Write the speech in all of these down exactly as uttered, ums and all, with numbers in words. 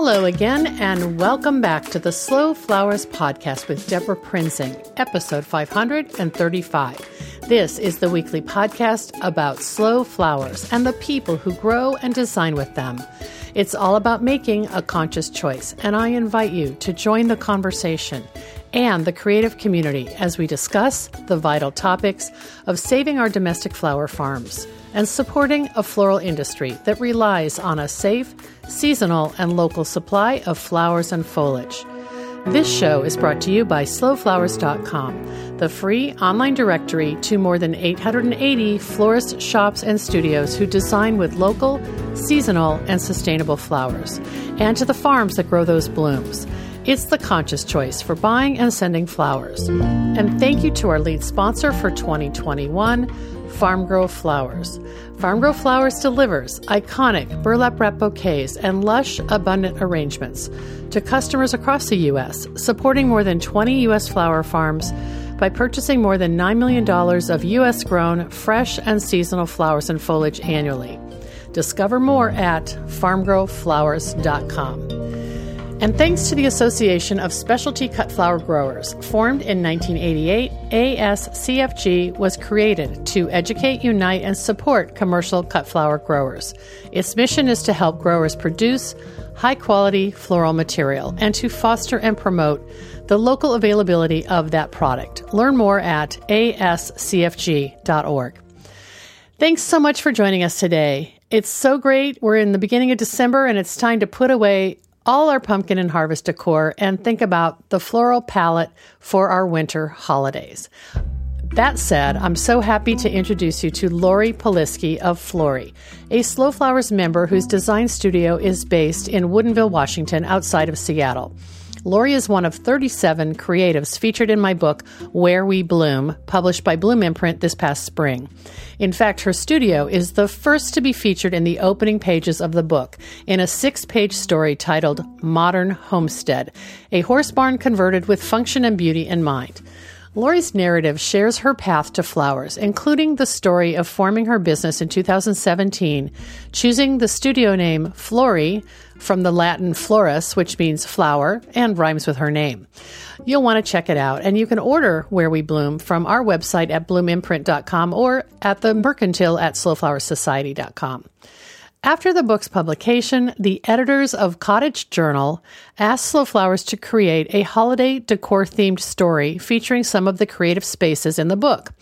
Hello again, and welcome back to the Slow Flowers podcast with Debra Prinzing, episode five hundred thirty-five. This is the weekly podcast about slow flowers and the people who grow and design with them. It's all about making a conscious choice, and I invite you to join the conversation and the creative community as we discuss the vital topics of saving our domestic flower farms and supporting a floral industry that relies on a safe, seasonal, and local supply of flowers and foliage. This show is brought to you by Slow Flowers dot com, the free online directory to more than eight hundred eighty florists, shops, and studios who design with local, seasonal, and sustainable flowers, and to the farms that grow those blooms. It's the conscious choice for buying and sending flowers. And thank you to our lead sponsor for twenty twenty-one, Farmgirl Flowers. Farmgirl Flowers delivers iconic burlap wrap bouquets and lush, abundant arrangements to customers across the U S, supporting more than twenty U S flower farms by purchasing more than nine million dollars of U S-grown, fresh, and seasonal flowers and foliage annually. Discover more at farm girl flowers dot com. And thanks to the Association of Specialty Cut Flower Growers, formed in nineteen eighty-eight, A S C F G was created to educate, unite, and support commercial cut flower growers. Its mission is to help growers produce high-quality floral material and to foster and promote the local availability of that product. Learn more at A S C F G dot org. Thanks so much for joining us today. It's so great. We're in the beginning of December, and it's time to put away all our pumpkin and harvest decor and think about the floral palette for our winter holidays. That said, I'm so happy to introduce you to Lori Polisky of Flori, a Slow Flowers member whose design studio is based in Woodinville, Washington, outside of Seattle. Lori is one of thirty-seven creatives featured in my book, Where We Bloom, published by Bloom Imprint this past spring. In fact, her studio is the first to be featured in the opening pages of the book in a six-page story titled Modern Homestead, a horse barn converted with function and beauty in mind. Lori's narrative shares her path to flowers, including the story of forming her business in two thousand seventeen, choosing the studio name Flori from the Latin florus, which means flower, and rhymes with her name. You'll want to check it out, and you can order Where We Bloom from our website at bloom imprint dot com or at the mercantile at slow flowers society dot com. After the book's publication, the editors of Cottage Journal asked Slow Flowers to create a holiday decor-themed story featuring some of the creative spaces in the book.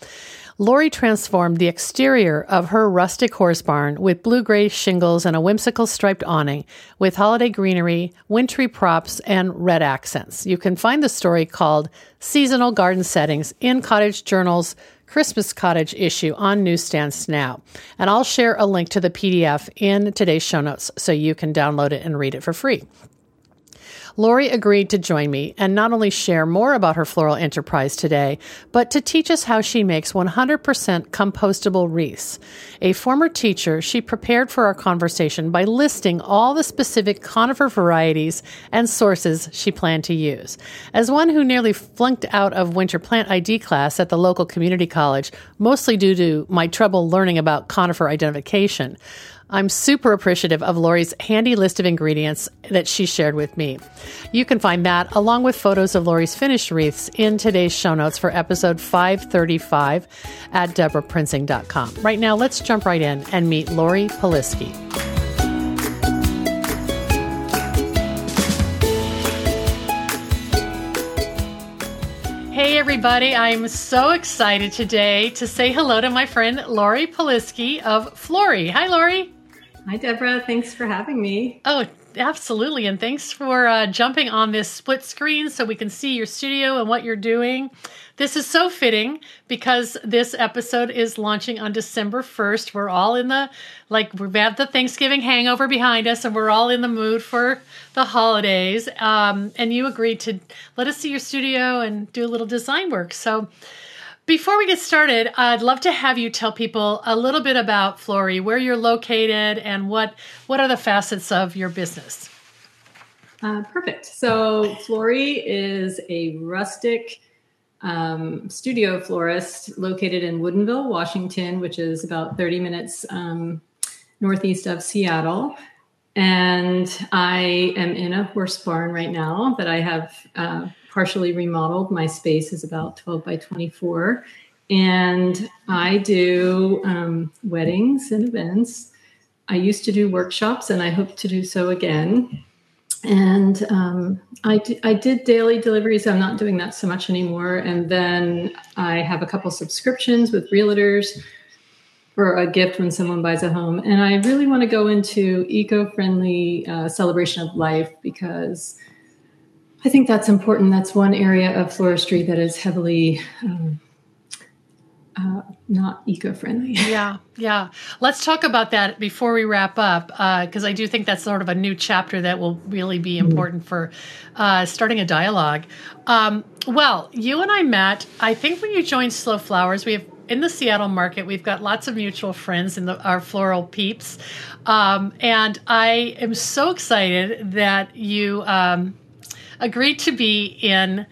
Lori transformed the exterior of her rustic horse barn with blue-gray shingles and a whimsical striped awning with holiday greenery, wintry props, and red accents. You can find the story called Seasonal Garden Settings in Cottage Journal's Christmas Cottage issue on newsstands now. And I'll share a link to the P D F in today's show notes so you can download it and read it for free. Lori agreed to join me and not only share more about her floral enterprise today, but to teach us how she makes one hundred percent compostable wreaths. A former teacher, she prepared for our conversation by listing all the specific conifer varieties and sources she planned to use. As one who nearly flunked out of winter plant I D class at the local community college, mostly due to my trouble learning about conifer identification, I'm super appreciative of Lori's handy list of ingredients that she shared with me. You can find that, along with photos of Lori's finished wreaths, in today's show notes for episode five thirty-five at debra prinzing dot com. Right now, let's jump right in and meet Lori Polisky. Hey, everybody. I'm so excited today to say hello to my friend Lori Polisky of Flori. Hi, Lori. Hi, Debra. Thanks for having me. Oh, absolutely. And thanks for uh, jumping on this split screen so we can see your studio and what you're doing. This is so fitting because this episode is launching on December first. We're all in the, like, we've had the Thanksgiving hangover behind us and we're all in the mood for the holidays. Um, and you agreed to let us see your studio and do a little design work. So before we get started, I'd love to have you tell people a little bit about Flori, where you're located, and what, what are the facets of your business. Uh, perfect. So Flori is a rustic um, studio florist located in Woodinville, Washington, which is about thirty minutes um, northeast of Seattle. And I am in a horse barn right now that I have uh, partially remodeled. My space is about twelve by twenty-four. And I do um, weddings and events. I used to do workshops, and I hope to do so again. And um, I, d- I did daily deliveries. I'm not doing that so much anymore. And then I have a couple subscriptions with realtors for a gift when someone buys a home. And I really want to go into eco-friendly uh, celebration of life, because I think that's important. That's one area of floristry that is heavily um, uh, not eco-friendly. Yeah, yeah. Let's talk about that before we wrap up, because uh, I do think that's sort of a new chapter that will really be important mm. for uh, starting a dialogue. Um, well, you and I met, I think when you joined Slow Flowers, we have in the Seattle market, we've got lots of mutual friends in the, our floral peeps. Um, and I am so excited that you um, agreed to be in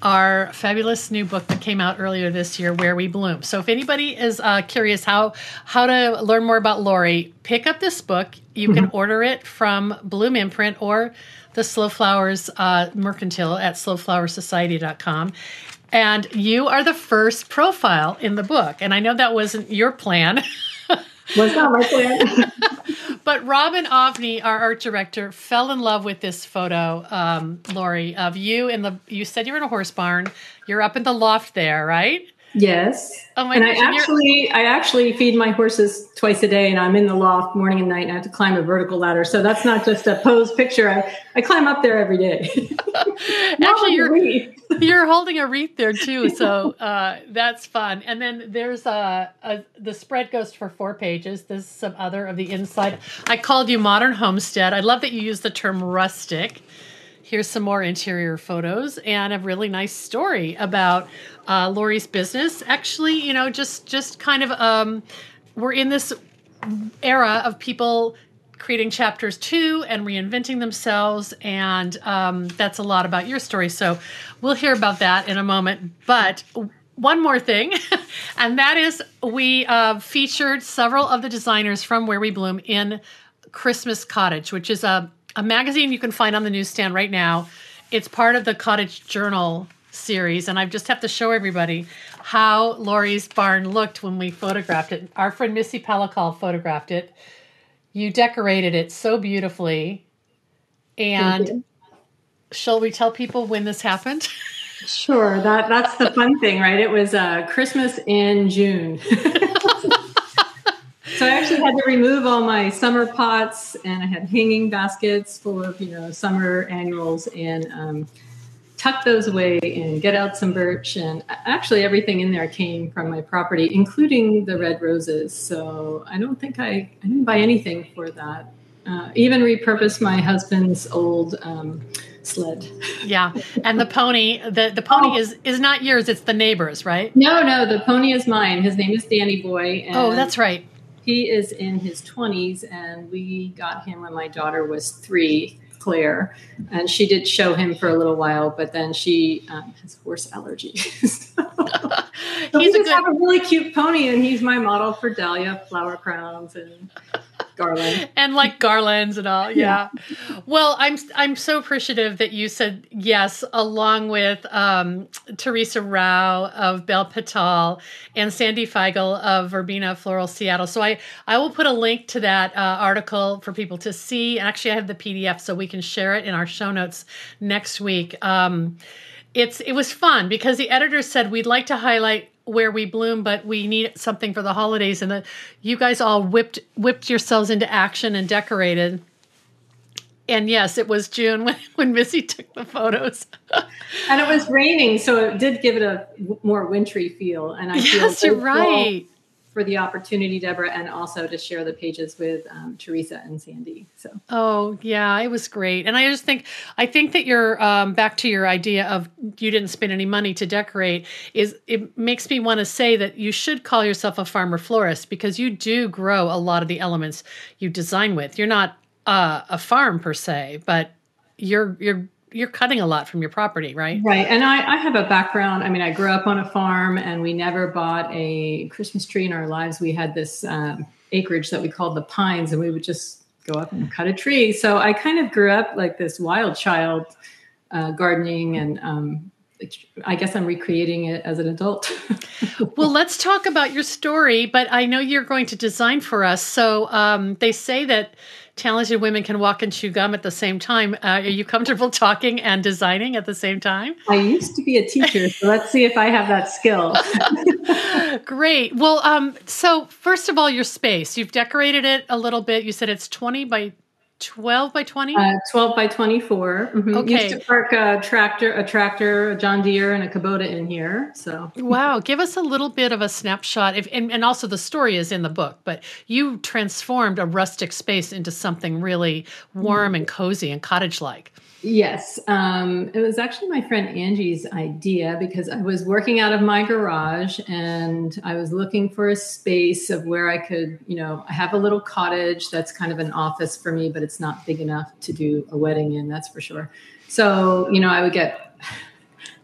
our fabulous new book that came out earlier this year, Where We Bloom. So if anybody is uh, curious how how to learn more about Lori, pick up this book. You mm-hmm. can order it from Bloom Imprint or the Slow Flowers uh, Mercantile at slow flowers society dot com. And you are the first profile in the book. And I know that wasn't your plan. Was not my plan. But Robin Avni, our art director, fell in love with this photo, um, Lori, of you in the, you said you were in a horse barn. You're up in the loft there, right? Yes. Oh my! And gosh, I actually, I actually feed my horses twice a day, and I'm in the loft morning and night, and I have to climb a vertical ladder. So that's not just a posed picture. I, I climb up there every day. Actually, you're you're holding a wreath there too, so uh, that's fun. And then there's a, a the spread goes for four pages. There's some other of the inside. I called you modern homestead. I love that you use the term rustic. Here's some more interior photos and a really nice story about uh, Lori's business. Actually, you know, just just kind of um, we're in this era of people creating chapters too and reinventing themselves. And um, that's a lot about your story. So we'll hear about that in a moment. But one more thing, and that is we uh, featured several of the designers from Where We Bloom in Christmas Cottage, which is a A magazine you can find on the newsstand right now. It's part of the Cottage Journal series, and I just have to show everybody how Lori's barn looked when we photographed it. Our friend Missy Palakal photographed it. You decorated it so beautifully. And shall we tell people when this happened? Sure. That, that's the fun thing, right? It was uh, Christmas in June. So I actually had to remove all my summer pots, and I had hanging baskets full of, you know, summer annuals, and um, tuck those away and get out some birch. And actually everything in there came from my property, including the red roses. So I don't think I, I didn't buy anything for that. Uh, even repurposed my husband's old um, sled. Yeah. And the pony, the, the pony oh. is, is not yours. It's the neighbor's, right? No, no. The pony is mine. His name is Danny Boy. And oh, that's right. He is in his twenties, and we got him when my daughter was three, Claire, and she did show him for a little while, but then she um, has horse allergies. so he's we a just good... have a really cute pony, and he's my model for dahlia flower crowns and garlands. And like garlands and all, yeah. yeah. Well, I'm I'm so appreciative that you said yes, along with um, Teresa Rao of Belle Patal and Sandy Feigl of Verbena Floral Seattle. So I, I will put a link to that uh, article for people to see. Actually, I have the P D F, so we can share it in our show notes next week. Um, it's it was fun because the editor said we'd like to highlight Where We Bloom, but we need something for the holidays, and that you guys all whipped whipped yourselves into action and decorated. And yes, it was June when, when Missy took the photos, and it was raining, so it did give it a more wintry feel. And I yes, feel so you're right. Cool for the opportunity, Deborah, and also to share the pages with um, Teresa and Sandy. So, oh yeah, it was great. And I just think, I think that you're um, back to your idea of you didn't spend any money to decorate is it makes me want to say that you should call yourself a farmer florist, because you do grow a lot of the elements you design with. You're not uh, a farm per se, but you're, you're, you're cutting a lot from your property, right? Right. And I, I have a background. I mean, I grew up on a farm, and we never bought a Christmas tree in our lives. We had this um, acreage that we called the Pines, and we would just go up and cut a tree. So I kind of grew up like this wild child uh, gardening, and um, I guess I'm recreating it as an adult. Well, let's talk about your story, but I know you're going to design for us. So um, they say that talented women can walk and chew gum at the same time. Uh, are you comfortable talking and designing at the same time? I used to be a teacher, so let's see if I have that skill. Great. Well, um, so first of all, your space. You've decorated it a little bit. You said it's twenty by twelve by twenty? Uh, twelve by twenty-four. Mm-hmm. Okay. Used to park a tractor, a tractor, a John Deere, and a Kubota in here. So wow, give us a little bit of a snapshot. If, and, and also the story is in the book, but you transformed a rustic space into something really warm and cozy and cottage-like. Yes. Um, it was actually my friend Angie's idea, because I was working out of my garage and I was looking for a space of where I could, you know, I have a little cottage that's kind of an office for me, but it's not big enough to do a wedding in, that's for sure. So, you know, I would get,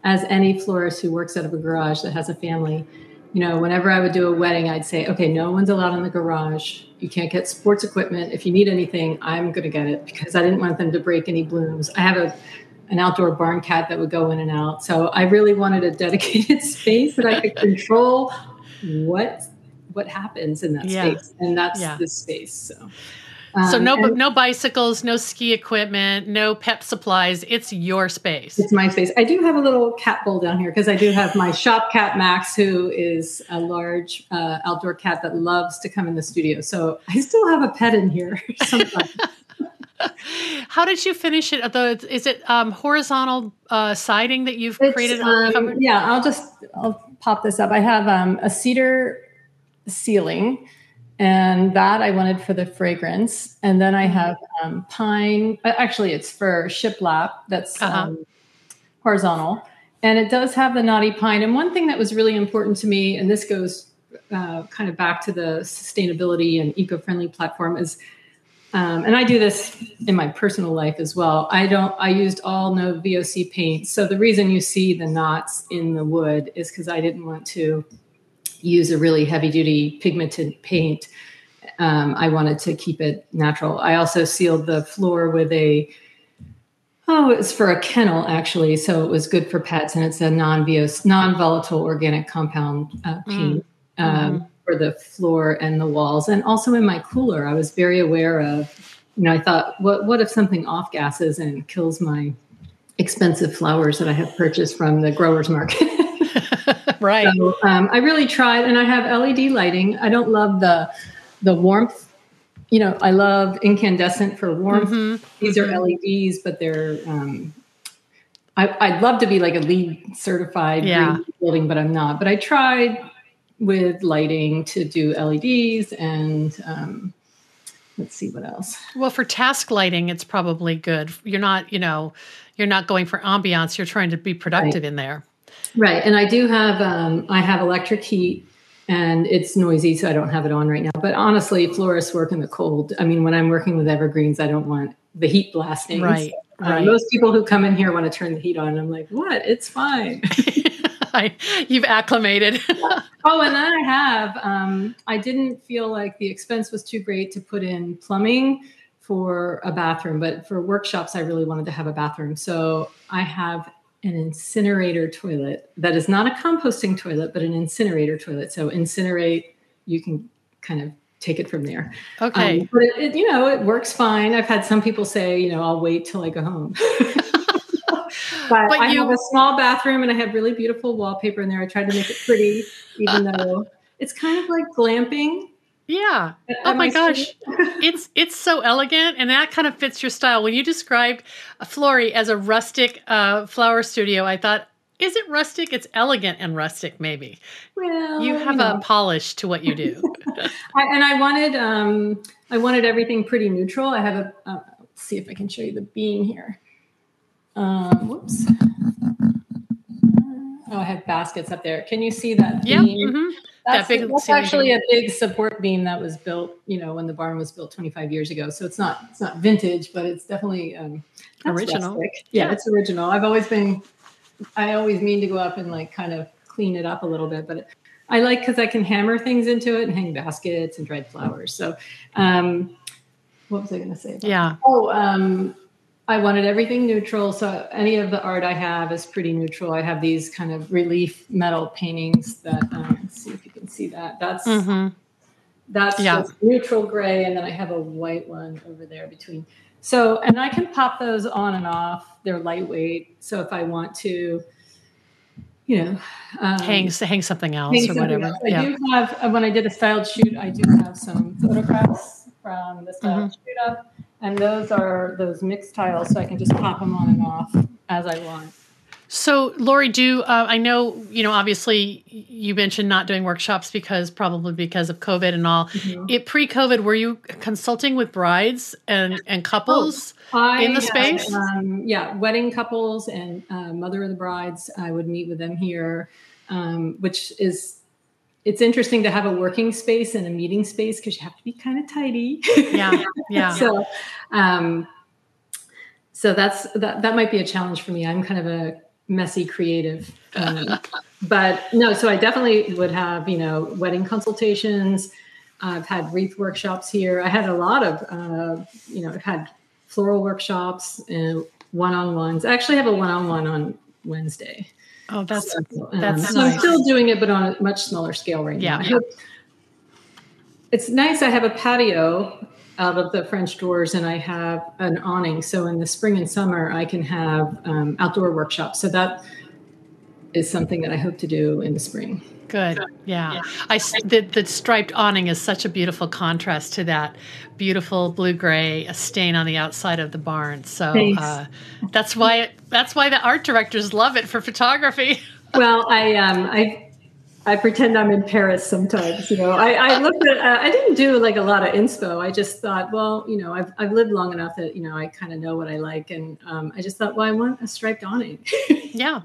as any florist who works out of a garage that has a family, you know, whenever I would do a wedding, I'd say, okay, no one's allowed in the garage. You can't get sports equipment. If you need anything, I'm going to get it, because I didn't want them to break any blooms. I have a, an outdoor barn cat that would go in and out. So I really wanted a dedicated space that I could control what, what happens in that yeah. space. And that's yeah. this space. So. So um, no and, no bicycles, no ski equipment, no pet supplies. It's your space. It's my space. I do have a little cat bowl down here, because I do have my shop cat, Max, who is a large uh, outdoor cat that loves to come in the studio. So I still have a pet in here sometimes. How did you finish it? Is it um, horizontal uh, siding that you've it's, created? Um, yeah, I'll just I'll pop this up. I have um, a cedar ceiling. And that I wanted for the fragrance. And then I have um, pine. Actually, it's for shiplap that's uh-huh. um, horizontal. And it does have the knotty pine. And one thing that was really important to me, and this goes uh, kind of back to the sustainability and eco-friendly platform, is, um, and I do this in my personal life as well, I don't. I used all no V O C paint. So the reason you see the knots in the wood is because I didn't want to use a really heavy-duty pigmented paint. Um, I wanted to keep it natural. I also sealed the floor with a, oh, it's for a kennel, actually, so it was good for pets, and it's a non-V O C, non-volatile organic compound uh, paint mm. um, mm. for the floor and the walls. And also in my cooler, I was very aware of, you know, I thought, what, what if something off-gasses and kills my expensive flowers that I have purchased from the grower's market? Right. So, um, I really tried, and I have L E D lighting. I don't love the the warmth. You know, I love incandescent for warmth. Mm-hmm. These mm-hmm. are L E Ds, but they're. Um, I, I'd love to be like a LEED certified yeah. green building, but I'm not. But I tried with lighting to do L E Ds and. Um, Let's see what else. Well, for task lighting, it's probably good. You're not, you know, you're not going for ambiance. You're trying to be productive right. in there. Right. And I do have, um, I have electric heat, and it's noisy, so I don't have it on right now. But honestly, florists work in the cold. I mean, when I'm working with evergreens, I don't want the heat blasting. Right. So, uh, right. Most people who come in here want to turn the heat on. And I'm like, what? It's fine. I, you've acclimated. Oh, and then I have, um, I didn't feel like the expense was too great to put in plumbing for a bathroom, but for workshops, I really wanted to have a bathroom. So I have an incinerator toilet that is not a composting toilet, but an incinerator toilet. So incinerate, you can kind of take it from there. Okay. Um, but it, it, you know, it works fine. I've had some people say, you know, I'll wait till I go home. But, but I you, have a small bathroom, and I have really beautiful wallpaper in there. I tried to make it pretty, even though it's kind of like glamping. Yeah. Oh my gosh. It's it's so elegant, and that kind of fits your style. When you described Flori as a rustic uh, flower studio, I thought, is it rustic? It's elegant and rustic, maybe. Well, you have you know. a polish to what you do. I, and I wanted um, I wanted everything pretty neutral. I have a uh, let's see if I can show you the beam here. Um, whoops. Oh, I have baskets up there. Can you see that beam? Yeah, mm-hmm. That's, that big, that's actually beam. A big support beam that was built, you know, when the barn was built twenty-five years ago. So it's not, it's not vintage, but it's definitely um, original. Yeah, yeah, it's original. I've always been, I always mean to go up and like kind of clean it up a little bit, but it, I like, cause I can hammer things into it and hang baskets and dried flowers. So, um, what was I going to say? Yeah. Oh, um, I wanted everything neutral. So any of the art I have is pretty neutral. I have these kind of relief metal paintings that, um, let's see if you can see that. That's, mm-hmm. that's yeah. just neutral gray. And then I have a white one over there between. So, and I can pop those on and off. They're lightweight. So if I want to, you know, um, hang, hang something else hang or something whatever. Else. I yeah. do have, when I did a styled shoot, I do have some photographs from the styled mm-hmm. shoot up. And those are those mixed tiles, so I can just pop them on and off as I want. So, Lori, do uh, I know, you know, obviously you mentioned not doing workshops because probably because of COVID and all. Mm-hmm. It pre-COVID, were you consulting with brides and, and couples oh, I, in the space? Um, yeah, wedding couples and uh, mother of the brides. I would meet with them here, um, which is... It's interesting to have a working space and a meeting space because you have to be kind of tidy. Yeah, yeah. so, um, so that's that. That might be a challenge for me. I'm kind of a messy creative, um, but no. So I definitely would have, you know, wedding consultations. I've had wreath workshops here. I had a lot of, uh, you know, I've had floral workshops and one-on-ones. I actually have a one-on-one on Wednesday. Oh, that's so, um, that's. So nice. I'm still doing it, but on a much smaller scale right now. Yeah, it's nice. I have a patio out of the French doors, and I have an awning. So in the spring and summer, I can have um, outdoor workshops. So that is something that I hope to do in the spring. Good. Yeah. yeah. I, the, the striped awning is such a beautiful contrast to that beautiful blue-gray stain on the outside of the barn. So uh, that's why it, that's why the art directors love it for photography. Well, I um, I I pretend I'm in Paris sometimes. You know, I, I looked at uh, I didn't do like a lot of inspo. I just thought, well, you know, I've I've lived long enough that you know I kind of know what I like, and um, I just thought, well, I want a striped awning. Yeah,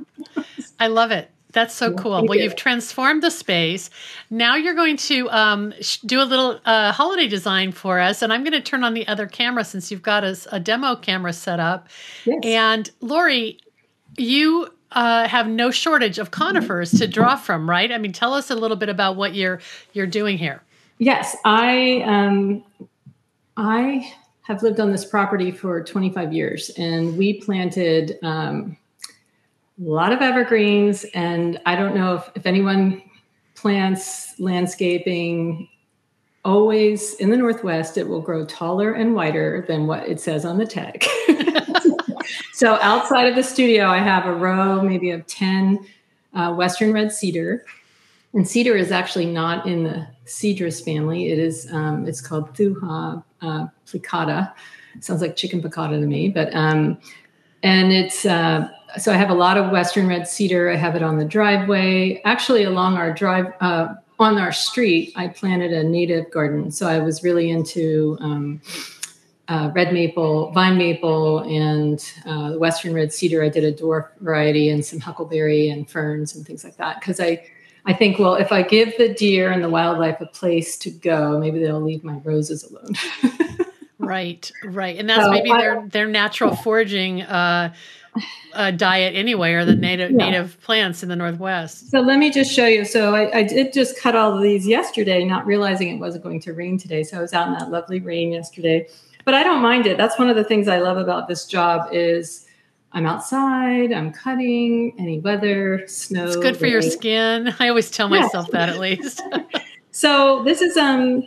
I love it. That's so cool. Well, you've transformed the space. Now you're going to um, sh- do a little uh, holiday design for us. And I'm going to turn on the other camera since you've got a, a demo camera set up. Yes. And Lori, you uh, have no shortage of conifers to draw from, right? I mean, tell us a little bit about what you're you're doing here. Yes, I um, I have lived on this property for twenty-five years, and we planted... Um, A lot of evergreens, and I don't know if, if anyone plants landscaping always in the Northwest, it will grow taller and wider than what it says on the tag. So outside of the studio, I have a row maybe of ten uh, Western red cedar. And cedar is actually not in the cedrus family. It is, um, it's called thuja uh, plicata. Sounds like chicken piccata to me, but, um, and it's, uh, So I have a lot of Western red cedar. I have it on the driveway. Actually, along our drive, uh, on our street, I planted a native garden. So I was really into um, uh, red maple, vine maple, and uh, the Western red cedar. I did a dwarf variety and some huckleberry and ferns and things like that. Because I, I think, well, if I give the deer and the wildlife a place to go, maybe they'll leave my roses alone. Right, right. And that's so maybe I, their, their natural foraging uh a diet anyway, or the native yeah. native plants in the Northwest. So let me just show you. So I, I did just cut all of these yesterday, not realizing it wasn't going to rain today. So I was out in that lovely rain yesterday, but I don't mind it. That's one of the things I love about this job is I'm outside, I'm cutting, any weather, snow. It's good for rain. Your skin. I always tell myself yeah. that at least. So this is, um,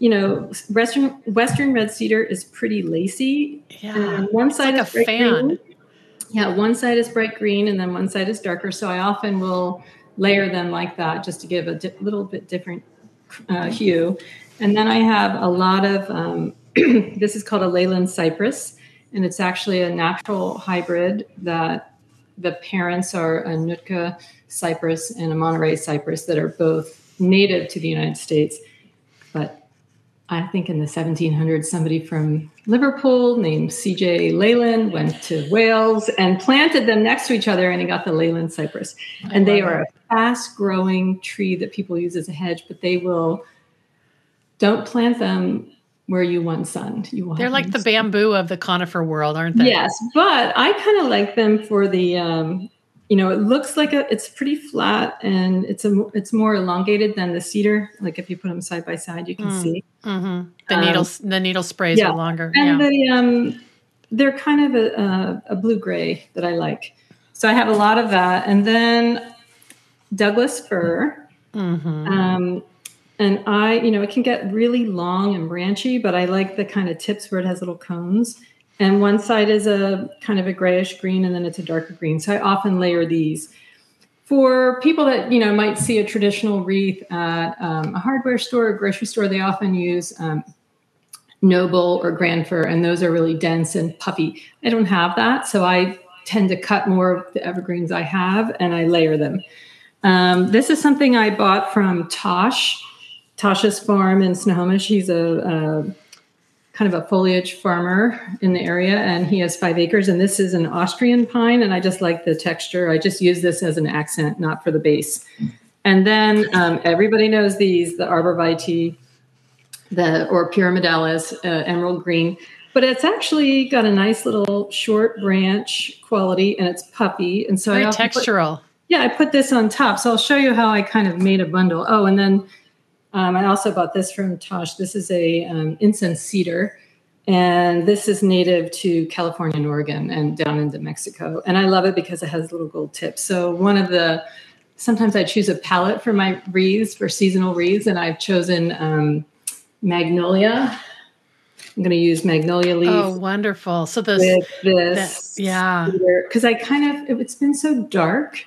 you know, Western, Western red cedar is pretty lacy. Yeah. And one side like is a fan. Green. Yeah, one side is bright green and then one side is darker. So I often will layer them like that just to give a di- little bit different uh, hue. And then I have a lot of, um, this is called a Leyland cypress, and it's actually a natural hybrid that the parents are a Nutka cypress and a Monterey cypress that are both native to the United States. But I think in the seventeen hundreds, somebody from Liverpool named C J. Leyland went to Wales and planted them next to each other, and he got the Leyland cypress. And they are a fast-growing tree that people use as a hedge, but they will don't plant them where you want sun. You want They're like the sun. Bamboo of the conifer world, aren't they? Yes, but I kind of like them for the um, you know, it looks like a, it's pretty flat and it's a, it's more elongated than the cedar. Like if you put them side by side, you can mm. see mm-hmm. the um, needles. The needle sprays yeah. are longer, and yeah. they, um, they're kind of a, a, a blue gray that I like. So I have a lot of that, and then Douglas fir. Mm-hmm. Um, and I, you know, it can get really long and branchy, but I like the kind of tips where it has little cones. And one side is a kind of a grayish green, and then it's a darker green. So I often layer these. For people that, you know, might see a traditional wreath at um, a hardware store or grocery store, they often use um, noble or grand fir, and those are really dense and puffy. I don't have that, so I tend to cut more of the evergreens I have, and I layer them. Um, this is something I bought from Tosh, Tosh's farm in Snohomish. He's a, a kind of a foliage farmer in the area, and he has five acres, and this is an Austrian pine, and I just like the texture. I just use this as an accent, not for the base. And then um, everybody knows these, the Arborvitae, the, or Pyramidalis, uh, emerald green, but it's actually got a nice little short branch quality, and it's puffy. And so Very I textural. Put, yeah, I put this on top. So I'll show you how I kind of made a bundle. Oh, and then Um, I also bought this from Tosh. This is a um, incense cedar, and this is native to California and Oregon and down into Mexico. And I love it because it has little gold tips. So one of the, sometimes I choose a palette for my wreaths, for seasonal wreaths, and I've chosen um, magnolia. I'm going to use magnolia leaves. Oh, wonderful. So those, with this that, yeah. Because I kind of, it, it's been so dark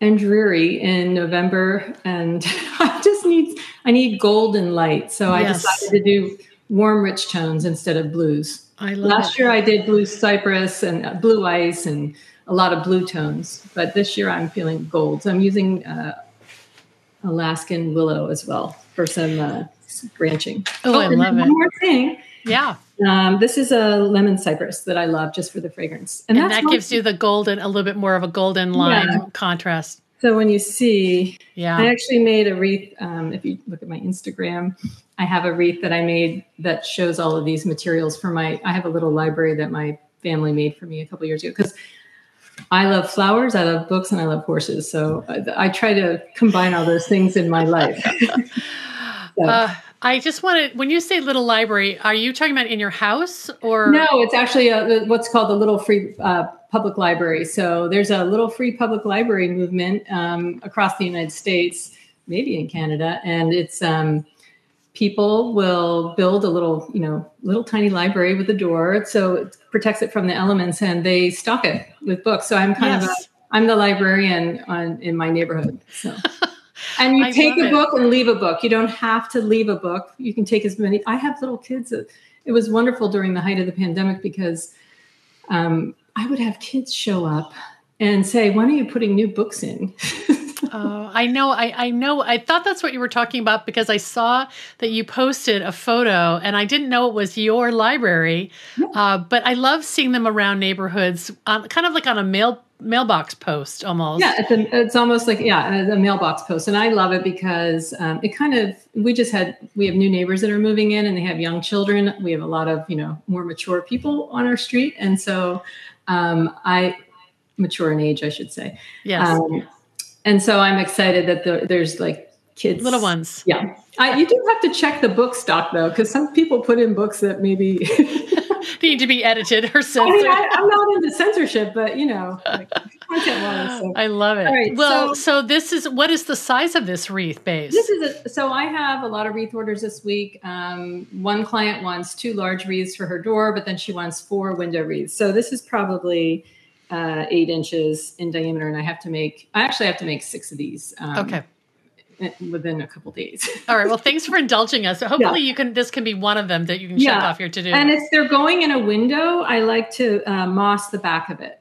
and dreary in November, and I just need I need golden light, so I yes. decided to do warm rich tones instead of blues. I love last it. year I did blue cypress and blue ice and a lot of blue tones, but this year I'm feeling gold, so I'm using uh, Alaskan willow as well for some uh, branching. Oh, oh I love one it. One more thing. Yeah. Um, this is a lemon cypress that I love just for the fragrance. And, and that's that gives you the golden, a little bit more of a golden line yeah. contrast. So when you see, yeah. I actually made a wreath. Um, if you look at my Instagram, I have a wreath that I made that shows all of these materials for my, I have a little library that my family made for me a couple of years ago, because I love flowers, I love books, and I love horses. So I, I try to combine all those things in my life. so. uh. I just want to, when you say little library, are you talking about in your house or? No, it's actually a, what's called the little free uh, public library. So there's a little free public library movement um, across the United States, maybe in Canada. And it's um, people will build a little, you know, little tiny library with a door. So it protects it from the elements, and they stock it with books. So I'm kind yes. of, a, I'm the librarian on, in my neighborhood. So. And you I take a book it. and leave a book. You don't have to leave a book. You can take as many. I have little kids. It was wonderful during the height of the pandemic, because um, I would have kids show up and say, when are you putting new books in? Oh, I know. I, I know. I thought that's what you were talking about, because I saw that you posted a photo, and I didn't know it was your library. Yeah. Uh, but I love seeing them around neighborhoods, um, kind of like on a mail mailbox post almost. Yeah, it's, a, it's almost like, yeah, a mailbox post. And I love it because um, it kind of, we just had, we have new neighbors that are moving in, and they have young children. We have a lot of, you know, more mature people on our street. And so um, I, mature in age, I should say. Yes. Um, and so I'm excited that the, there's like kids. Little ones. Yeah. I, you do have to check the book stock though, because some people put in books that maybe... need to be edited or censored. I mean, I, I'm not into censorship, but you know, like, content wise. So. I love it. All right, well, so, so this is, what is the size of this wreath base? This is a, so I have a lot of wreath orders this week. Um, one client wants two large wreaths for her door, but then she wants four window wreaths. So this is probably uh, eight inches in diameter, and I have to make, I actually have to make six of these. Um, okay. Within a couple days. All right. Well, thanks for indulging us. So hopefully yeah. you can, this can be one of them that you can check yeah. off your to-do. And if they're going in a window, I like to uh, moss the back of it,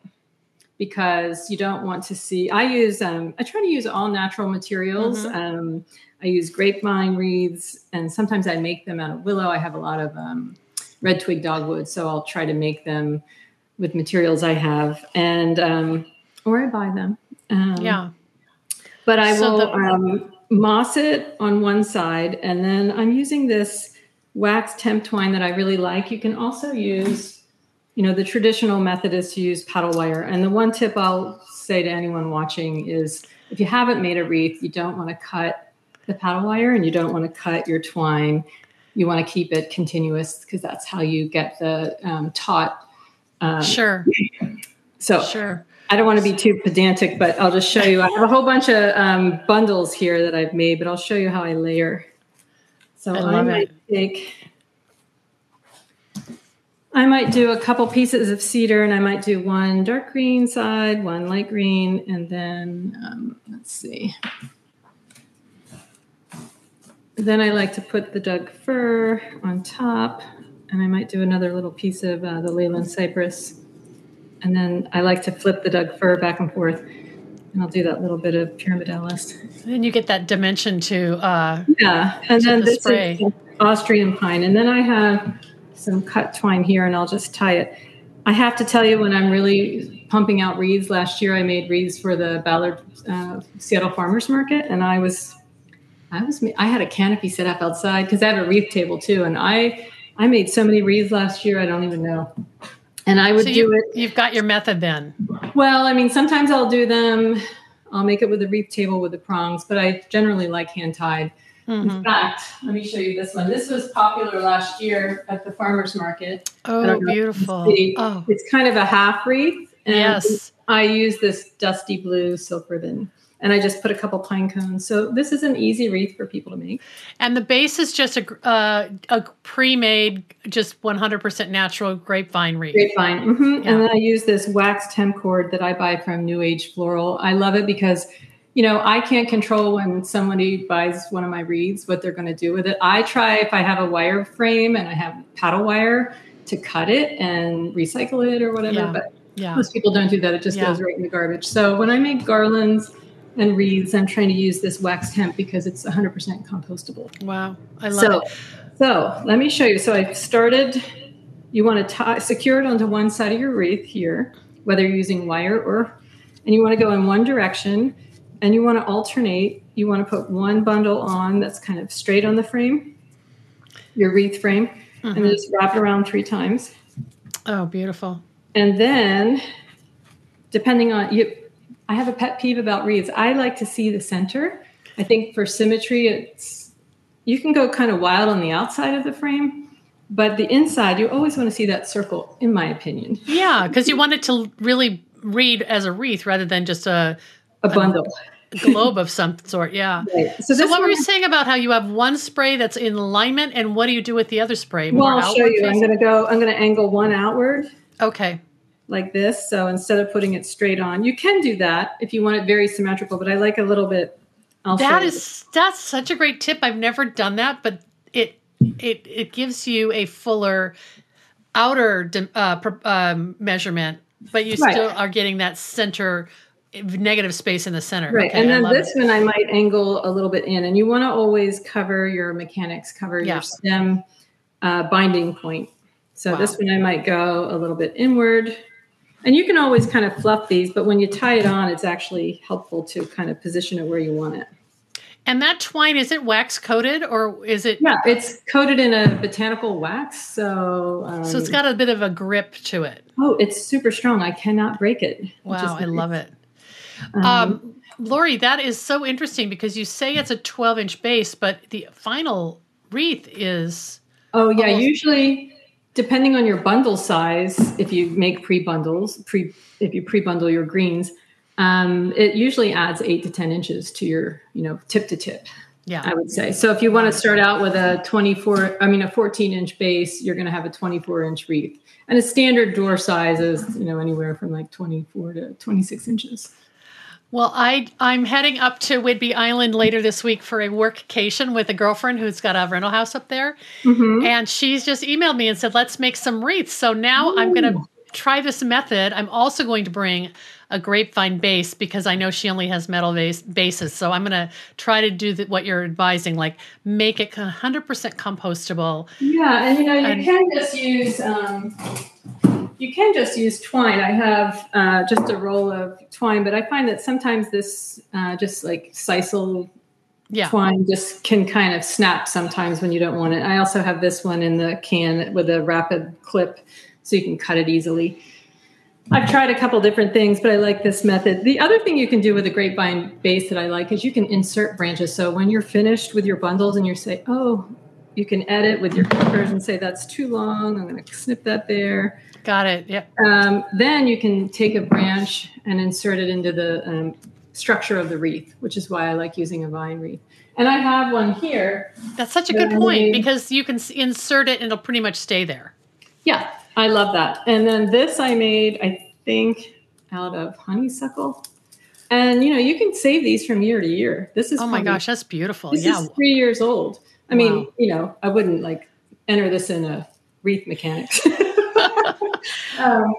because you don't want to see, I use, um, I try to use all natural materials. Mm-hmm. Um, I use grapevine wreaths, and sometimes I make them out of willow. I have a lot of um, red twig dogwood, so I'll try to make them with materials I have, and, um, or I buy them. Um, yeah. But I so will, the- um, moss it on one side, and then I'm using this wax temp twine that I really like. You can also use you know, the traditional method is to use petal wire. And the one tip I'll say to anyone watching is if you haven't made a wreath, you don't want to cut the petal wire and you don't want to cut your twine. You want to keep it continuous because that's how you get the um, taut. Um, sure. So sure. I don't want to be too pedantic, but I'll just show you. I have a whole bunch of um, bundles here that I've made, but I'll show you how I layer. So I, I might it. take, I might do a couple pieces of cedar, and I might do one dark green side, one light green, and then um, let's see. Then I like to put the Doug fir on top, and I might do another little piece of uh, the Leyland cypress. And then I like to flip the Doug fir back and forth, and I'll do that little bit of Pyramidalis. And you get that dimension to uh, yeah. And then the this is Austrian pine, and then I have some cut twine here, and I'll just tie it. I have to tell you, when I'm really pumping out wreaths, last year I made wreaths for the Ballard uh, Seattle Farmers Market, and I was, I was, I had a canopy set up outside because I have a wreath table too, and I, I made so many wreaths last year I don't even know. And I would so you, do it. You've got your method then. Well, I mean, sometimes I'll do them. I'll make it with a wreath table with the prongs, but I generally like hand tied. Mm-hmm. In fact, let me show you this one. This was popular last year at the farmer's market. Oh, beautiful. Oh. It's kind of a half wreath. And yes. I use this dusty blue silk ribbon. And I just put a couple pine cones. So this is an easy wreath for people to make. And the base is just a, uh, a pre-made, just one hundred percent natural grapevine wreath. Grapevine. Mm-hmm. Yeah. And then I use this wax temp cord that I buy from New Age Floral. I love it because, you know, I can't control when somebody buys one of my wreaths, what they're going to do with it. I try, if I have a wire frame and I have paddle wire, to cut it and recycle it or whatever. Yeah. But yeah. most people don't do that. It just yeah. goes right in the garbage. So when I make garlands and wreaths, I'm trying to use this wax hemp because it's one hundred percent compostable. Wow, I love so, it. So let me show you. So I started, you want to tie, secure it onto one side of your wreath here, whether you're using wire or, and you want to go in one direction and you want to alternate. You want to put one bundle on that's kind of straight on the frame, your wreath frame, mm-hmm. and then just wrap it around three times. Oh, beautiful. And then depending on, you. I have a pet peeve about wreaths. I like to see the center. I think for symmetry, it's you can go kind of wild on the outside of the frame, but the inside, you always want to see that circle, in my opinion. Yeah, because you want it to really read as a wreath rather than just a, a bundle. A globe of some sort, yeah. Right. So, so what were you saying about how you have one spray that's in alignment, and what do you do with the other spray? More well, I'll show you. Facing? I'm going to go, I'm going to angle one outward. Okay. Like this. So instead of putting it straight on, you can do that if you want it very symmetrical, but I like a little bit. I'll that is, that's such a great tip. I've never done that, but it, it, it gives you a fuller outer uh, um, measurement, but you right. still are getting that center negative space in the center. Right. Okay, and then this it. one, I might angle a little bit in, and you want to always cover your mechanics, cover yeah. your stem uh, binding point. So wow. this one, I might go a little bit inward. And you can always kind of fluff these, but when you tie it on, it's actually helpful to kind of position it where you want it. And that twine, is it wax coated or is it? Yeah, it's coated in a botanical wax. So um, so it's got a bit of a grip to it. Oh, it's super strong. I cannot break it. Wow, I love it. Um, um, Lori, that is so interesting because you say it's a twelve inch base, but the final wreath is. Oh, yeah, usually. Depending on your bundle size, if you make pre-bundles, pre if you pre-bundle your greens, um, it usually adds eight to ten inches to your, you know, tip to tip. Yeah, I would say. So if you want to start out with a twenty-four, I mean a fourteen inch base, you're going to have a twenty-four inch wreath, and a standard door size is, you know, anywhere from like twenty-four to twenty-six inches. Well, I, I'm heading up to Whidbey Island later this week for a workcation with a girlfriend who's got a rental house up there. Mm-hmm. And she's just emailed me and said, let's make some wreaths. So now Ooh. I'm going to try this method. I'm also going to bring a grapevine base because I know she only has metal base, bases. So I'm going to try to do the, what you're advising, like make it one hundred percent compostable. Yeah, and you know, you and, can just use... Um, You can just use twine. I have uh, just a roll of twine, but I find that sometimes this uh, just like sisal yeah. twine just can kind of snap sometimes when you don't want it. I also have this one in the can with a rapid clip. so you can cut it easily. I've tried a couple different things, but I like this method. The other thing you can do with a grapevine base that I like is you can insert branches. So when you're finished with your bundles and you say, oh, you can edit with your clippers and say, that's too long, I'm going to snip that there. Got it. Yep. Um, then you can take a branch and insert it into the um, structure of the wreath, which is why I like using a vine wreath. And I have one here. That's such a good point, because you can insert it and it'll pretty much stay there. Yeah. I love that. And then this I made, I think, out of honeysuckle. And, you know, you can save these from year to year. This is, oh my probably, gosh, that's beautiful. This yeah. is three years old. I wow. mean, you know, I wouldn't like enter this in a wreath mechanics. um,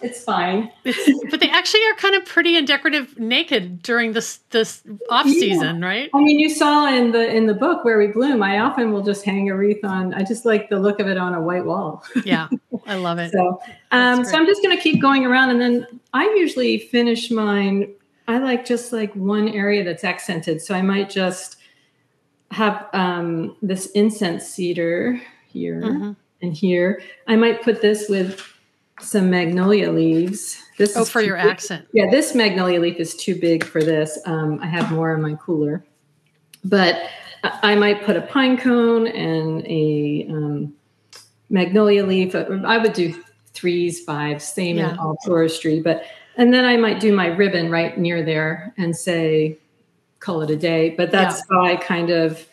it's fine. It's, but they actually are kind of pretty and decorative naked during this, this off season, yeah. right? I mean, you saw in the, in the book Where We Bloom, I often will just hang a wreath on, I just like the look of it on a white wall. Yeah. I love it. So, um, so I'm just going to keep going around, and then I usually finish mine. I like just like one area that's accented. So I might just have, um, this incense cedar here mm-hmm. and here. I might put this with some magnolia leaves. This oh, is for your big. accent. Yeah, this magnolia leaf is too big for this. Um, I have more in my cooler, but I might put a pine cone and a um, magnolia leaf. I would do threes, fives, same yeah. in all floristry. But and then I might do my ribbon right near there and say, call it a day. But that's yeah. how I kind of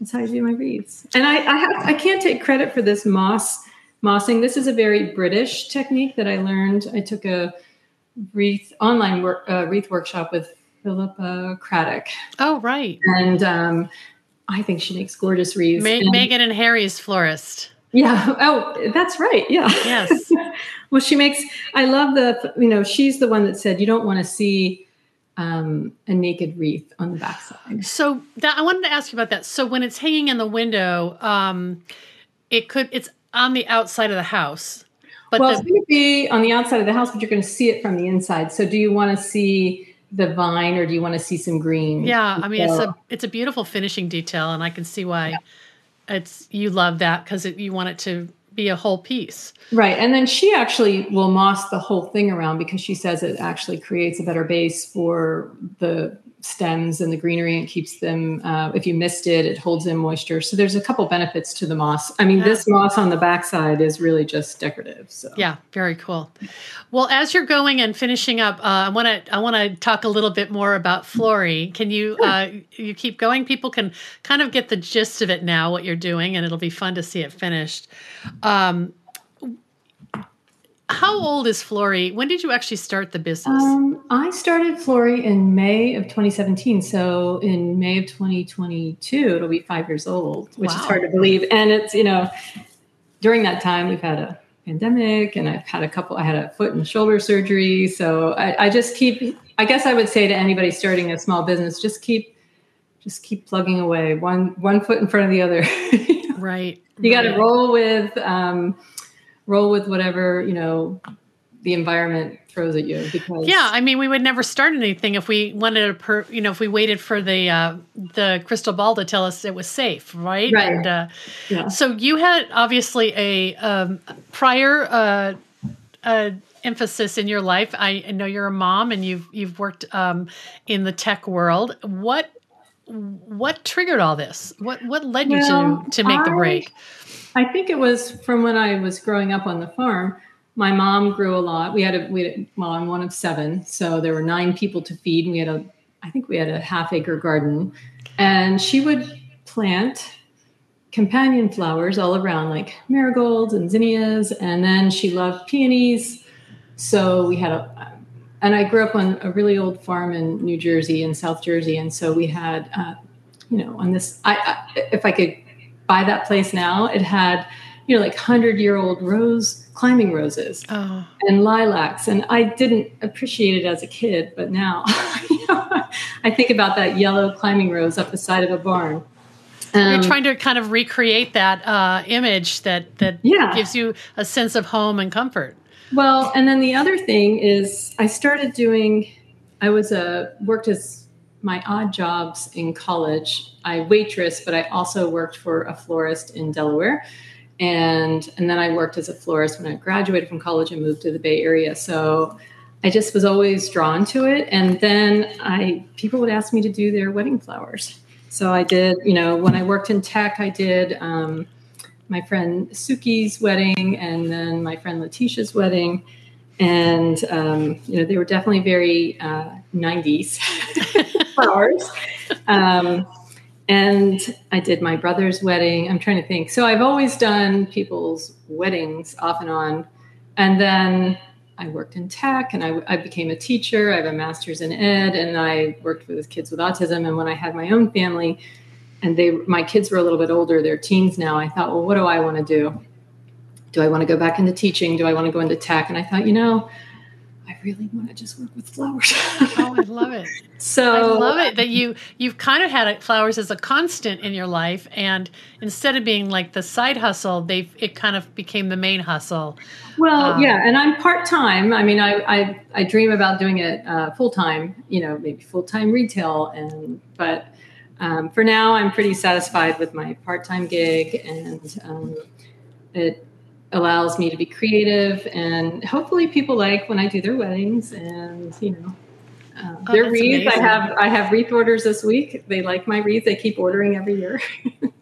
that's how I do my wreaths. And I I, have, I can't take credit for this moss. Mossing. This is a very British technique that I learned. I took a wreath online work, uh, wreath workshop with Philippa Craddock. Oh, right. And um, I think she makes gorgeous wreaths. Ma and, Megan and Harry's florist. Yeah. Oh, that's right. Yeah. Yes. Well, she makes, I love the, you know, she's the one that said, you don't want to see um, a naked wreath on the backside. So that, I wanted to ask you about that. So when it's hanging in the window, um, it could, it's, on the outside of the house. But well, the it's going to be on the outside of the house, but you're going to see it from the inside. So do you want to see the vine, or do you want to see some green? Yeah. I mean, it's a, it's a beautiful finishing detail, and I can see why yeah. it's, you love that, because you want it to be a whole piece. Right. And then she actually will moss the whole thing around, because she says it actually creates a better base for the stems and the greenery, and keeps them, uh, if you missed it, it holds in moisture. So there's a couple benefits to the moss. I mean, this moss on the backside is really just decorative. So yeah, very cool. Well, as you're going and finishing up, uh, I want to, I want to talk a little bit more about Flori. Can you, sure. uh, you keep going? People can kind of get the gist of it now, what you're doing, and it'll be fun to see it finished. Um, How old is Flori? When did you actually start the business? Um, I started Flori in May of twenty seventeen. So in May of twenty twenty-two, it'll be five years old, which wow. is hard to believe. And it's, you know, during that time, we've had a pandemic, and I've had a couple, I had a foot and shoulder surgery. So I, I just keep, I guess I would say to anybody starting a small business, just keep, just keep plugging away one, one foot in front of the other. Right. You got to right. roll with, um, roll with whatever, you know, the environment throws at you. Because yeah, I mean, we would never start anything if we wanted to, per, you know, if we waited for the uh, the crystal ball to tell us it was safe, right? Right. And, uh, yeah. So you had obviously a um, prior uh, uh, emphasis in your life. I know you're a mom, and you've you've worked um, in the tech world. What what triggered all this? What what led you well, to to make I, the break? I think it was from when I was growing up on the farm. My mom grew a lot. We had a, we had a well, I'm one of seven, so there were nine people to feed. And we had a, I think we had a half acre garden, and she would plant companion flowers all around, like marigolds and zinnias. And then she loved peonies. So we had a, and I grew up on a really old farm in New Jersey and South Jersey. And so we had, uh, you know, on this, I, I if I could, by that place now, it had, you know, like hundred-year-old rose, climbing roses oh. and lilacs. And I didn't appreciate it as a kid, but now you know, I think about that yellow climbing rose up the side of a barn. Um, You're trying to kind of recreate that uh, image that, that yeah. gives you a sense of home and comfort. Well, and then the other thing is I started doing, I was a, worked as, my odd jobs in college. I waitressed, but I also worked for a florist in Delaware. And and then I worked as a florist when I graduated from college and moved to the Bay Area. So I just was always drawn to it. And then I people would ask me to do their wedding flowers. So I did, you know, when I worked in tech, I did um, my friend Suki's wedding and then my friend Letitia's wedding. And, um, you know, they were definitely very uh, nineties flowers. Um, and I did my brother's wedding. I'm trying to think. So I've always done people's weddings off and on. And then I worked in tech and I, I became a teacher. I have a master's in ed and I worked with kids with autism. And when I had my own family and they, my kids were a little bit older, they're teens now, I thought, well, what do I want to do? Do I want to go back into teaching? Do I want to go into tech? And I thought, you know, I really want to just work with flowers. Oh, I love it. So I love it that you, you've kind of had flowers as a constant in your life. And instead of being like the side hustle, they've, it kind of became the main hustle. Well, um, yeah. And I'm part-time. I mean, I, I, I dream about doing it uh, full-time, you know, maybe full-time retail. And, but um, for now I'm pretty satisfied with my part-time gig, and um, it allows me to be creative, and hopefully people like when I do their weddings, and you know, uh, oh, their wreaths. Amazing. I have, I have wreath orders this week. They like my wreath. They keep ordering every year.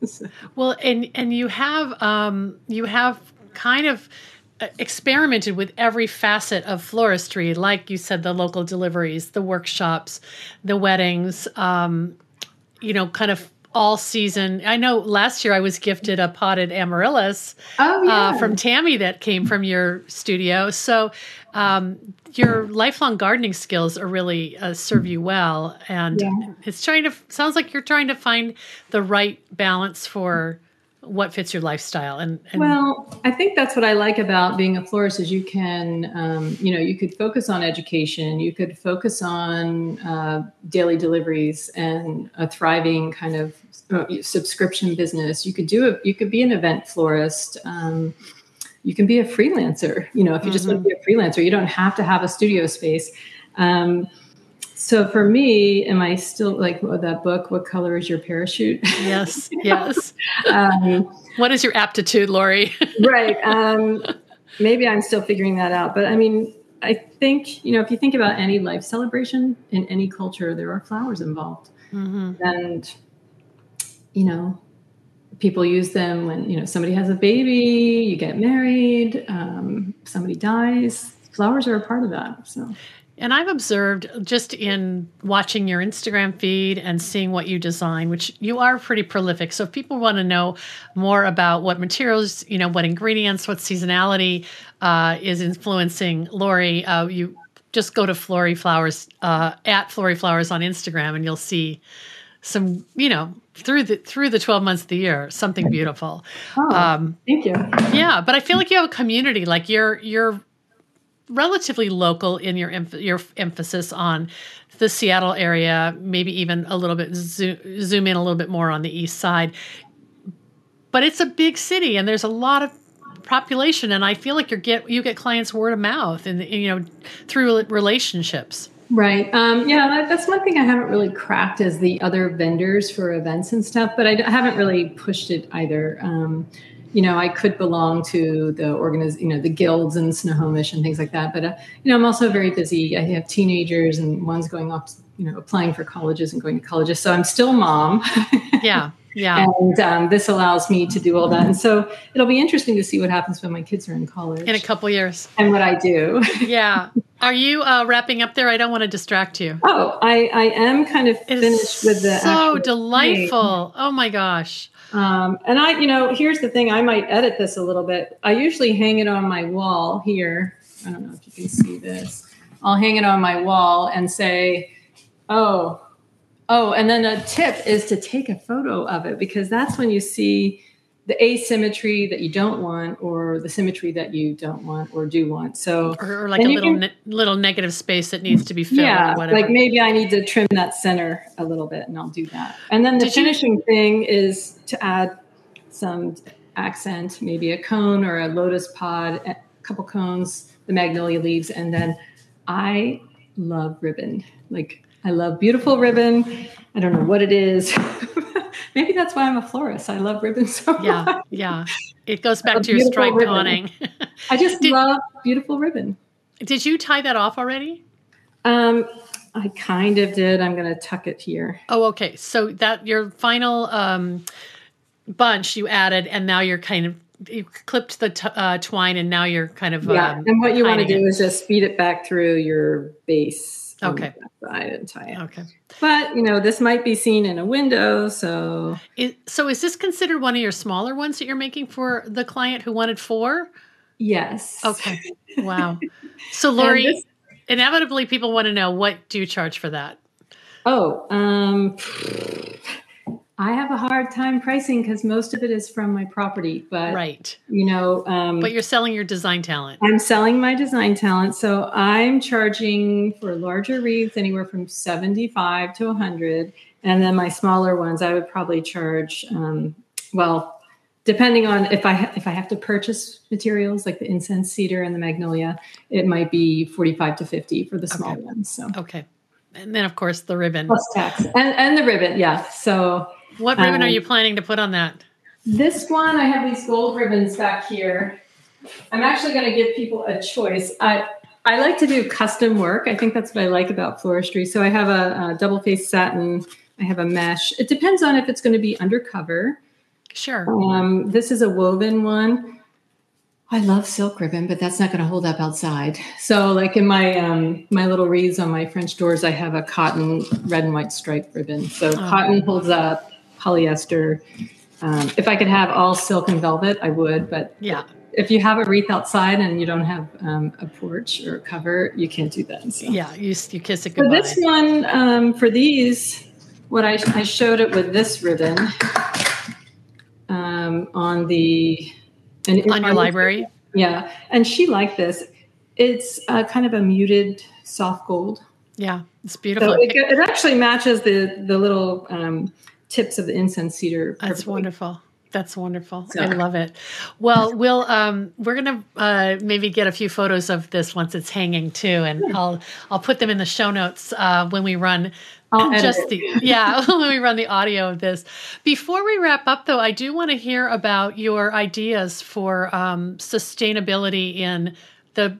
So. Well, and, and you have, um, you have kind of experimented with every facet of floristry. Like you said, the local deliveries, the workshops, the weddings, um, you know, kind of, all season. I know last year I was gifted a potted amaryllis oh, yeah. uh, from Tammy that came from your studio. So um, your lifelong gardening skills are really uh, serve you well. And yeah. it's trying to, sounds like you're trying to find the right balance for what fits your lifestyle. And, and well, I think that's what I like about being a florist is you can, um, you know, you could focus on education, you could focus on uh, daily deliveries and a thriving kind of uh, subscription business. You could do it. You could be an event florist. Um, you can be a freelancer. You know, if you mm-hmm. just want to be a freelancer, you don't have to have a studio space. Um, So for me, am I still like that book, What Color is Your Parachute? Yes, yes. um, what is your aptitude, Lori? Right. Um, maybe I'm still figuring that out. But I mean, I think, you know, if you think about any life celebration in any culture, there are flowers involved. Mm-hmm. And, you know, people use them when, you know, somebody has a baby, you get married, um, somebody dies. Flowers are a part of that. So. And I've observed just in watching your Instagram feed and seeing what you design, which you are pretty prolific. So if people want to know more about what materials, you know, what ingredients, what seasonality uh, is influencing Lori, uh, you just go to Flori Flowers, uh, at Flori Flowers on Instagram, and you'll see some, you know, through the through the twelve months of the year, something beautiful. Oh, um, thank you. Yeah, but I feel like you have a community, like you're you're. relatively local in your em- your emphasis on the Seattle area, maybe even a little bit zo- zoom in a little bit more on the east side. But it's a big city and there's a lot of population, and I feel like you get you get clients word of mouth and, and you know, through relationships. Right. Um, yeah, that's one thing I haven't really cracked is the other vendors for events and stuff, but I, I haven't really pushed it either. Um, You know, I could belong to the organiz- you know, the guilds in Snohomish and things like that. But, uh, you know, I'm also very busy. I have teenagers and one's going off, to, you know, applying for colleges and going to colleges. So I'm still mom. Yeah. Yeah. And um, this allows me to do all that. And so it'll be interesting to see what happens when my kids are in college. In a couple years. And what I do. Yeah. Are you uh, wrapping up there? I don't want to distract you. Oh, I, I am kind of it finished with the. So delightful. Thing. Oh, my gosh. Um, and I, you know, here's the thing. I might edit this a little bit. I usually hang it on my wall here. I don't know if you can see this. I'll hang it on my wall and say, oh, oh. And then a tip is to take a photo of it, because that's when you see the asymmetry that you don't want or the symmetry that you don't want or do want. So, or, or like a little can, ne- little negative space that needs to be filled. Yeah, or whatever. Like maybe I need to trim that center a little bit, and I'll do that. And then the Did finishing you- thing is to add some accent, maybe a cone or a lotus pod, a couple cones, the magnolia leaves. And then I love ribbon. Like I love beautiful ribbon. I don't know what it is. Maybe that's why I'm a florist. I love ribbons so much. Yeah, yeah. It goes back to your striped ribbon. Awning. I just did, love beautiful ribbon. Did you tie that off already? Um, I kind of did. I'm going to tuck it here. Oh, okay. So that your final um, bunch you added, and now you're kind of, you clipped the t uh, twine, and now you're kind of yeah. Um, and what you want to do it. is just feed it back through your base. Okay. I didn't tie it. Okay. But you know, this might be seen in a window, so. Is, so is this considered one of your smaller ones that you're making for the client who wanted four? Yes. Okay. Wow. So Lori, this, inevitably, people want to know, what do you charge for that? Oh, um. I have a hard time pricing because most of it is from my property, but right. you know, um, but you're selling your design talent. I'm selling my design talent. So I'm charging for larger wreaths anywhere from seventy-five to a hundred. And then my smaller ones, I would probably charge, um, well, depending on if I, ha if I have to purchase materials like the incense cedar and the magnolia, it might be forty-five to fifty for the small okay. ones. So, okay. And then of course the ribbon. Plus tax and, and the ribbon. Yeah. So, what ribbon um, are you planning to put on that? This one, I have these gold ribbons back here. I'm actually going to give people a choice. I, I like to do custom work. I think that's what I like about floristry. So I have a, a double-faced satin. I have a mesh. It depends on if it's going to be undercover. Sure. Um, this is a woven one. I love silk ribbon, but that's not going to hold up outside. So like in my um, my little wreaths on my French doors, I have a cotton red and white striped ribbon. So oh. cotton holds up. Polyester. Um, if I could have all silk and velvet, I would. But yeah, if you have a wreath outside and you don't have um, a porch or a cover, you can't do that. So. Yeah, you you kiss it goodbye. For this one, um, for these, what I I showed it with this ribbon um, on the and on your library. Yeah, and she liked this. It's uh, kind of a muted soft gold. Yeah, it's beautiful. So it, it actually matches the the little. Um, tips of the incense cedar. Perfectly. That's wonderful. That's wonderful. So. I love it. Well, we'll, um, we're going to, uh, maybe get a few photos of this once it's hanging too. And yeah. I'll, I'll put them in the show notes, uh, when we run I'll just the, yeah, when we run the audio of this. Before we wrap up though, I do want to hear about your ideas for, um, sustainability in the,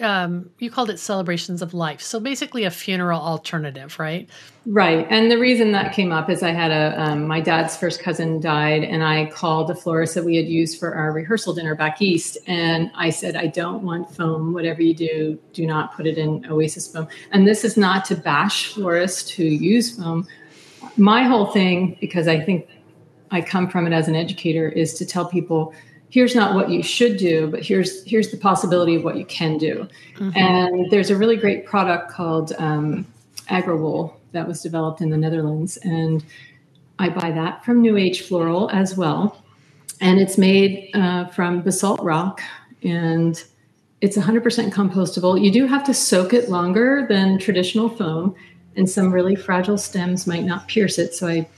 Um, you called it celebrations of life. So basically a funeral alternative, right? Right. And the reason that came up is I had a, um, my dad's first cousin died, and I called the florist that we had used for our rehearsal dinner back East. And I said, I don't want foam. Whatever you do, do not put it in Oasis foam. And this is not to bash florists who use foam. My whole thing, because I think I come from it as an educator, is to tell people, here's not what you should do, but here's here's the possibility of what you can do. Mm-hmm. And there's a really great product called um, Agra-Wool that was developed in the Netherlands. And I buy that from New Age Floral as well. And it's made uh, from basalt rock, and it's one hundred percent compostable. You do have to soak it longer than traditional foam, and some really fragile stems might not pierce it. So I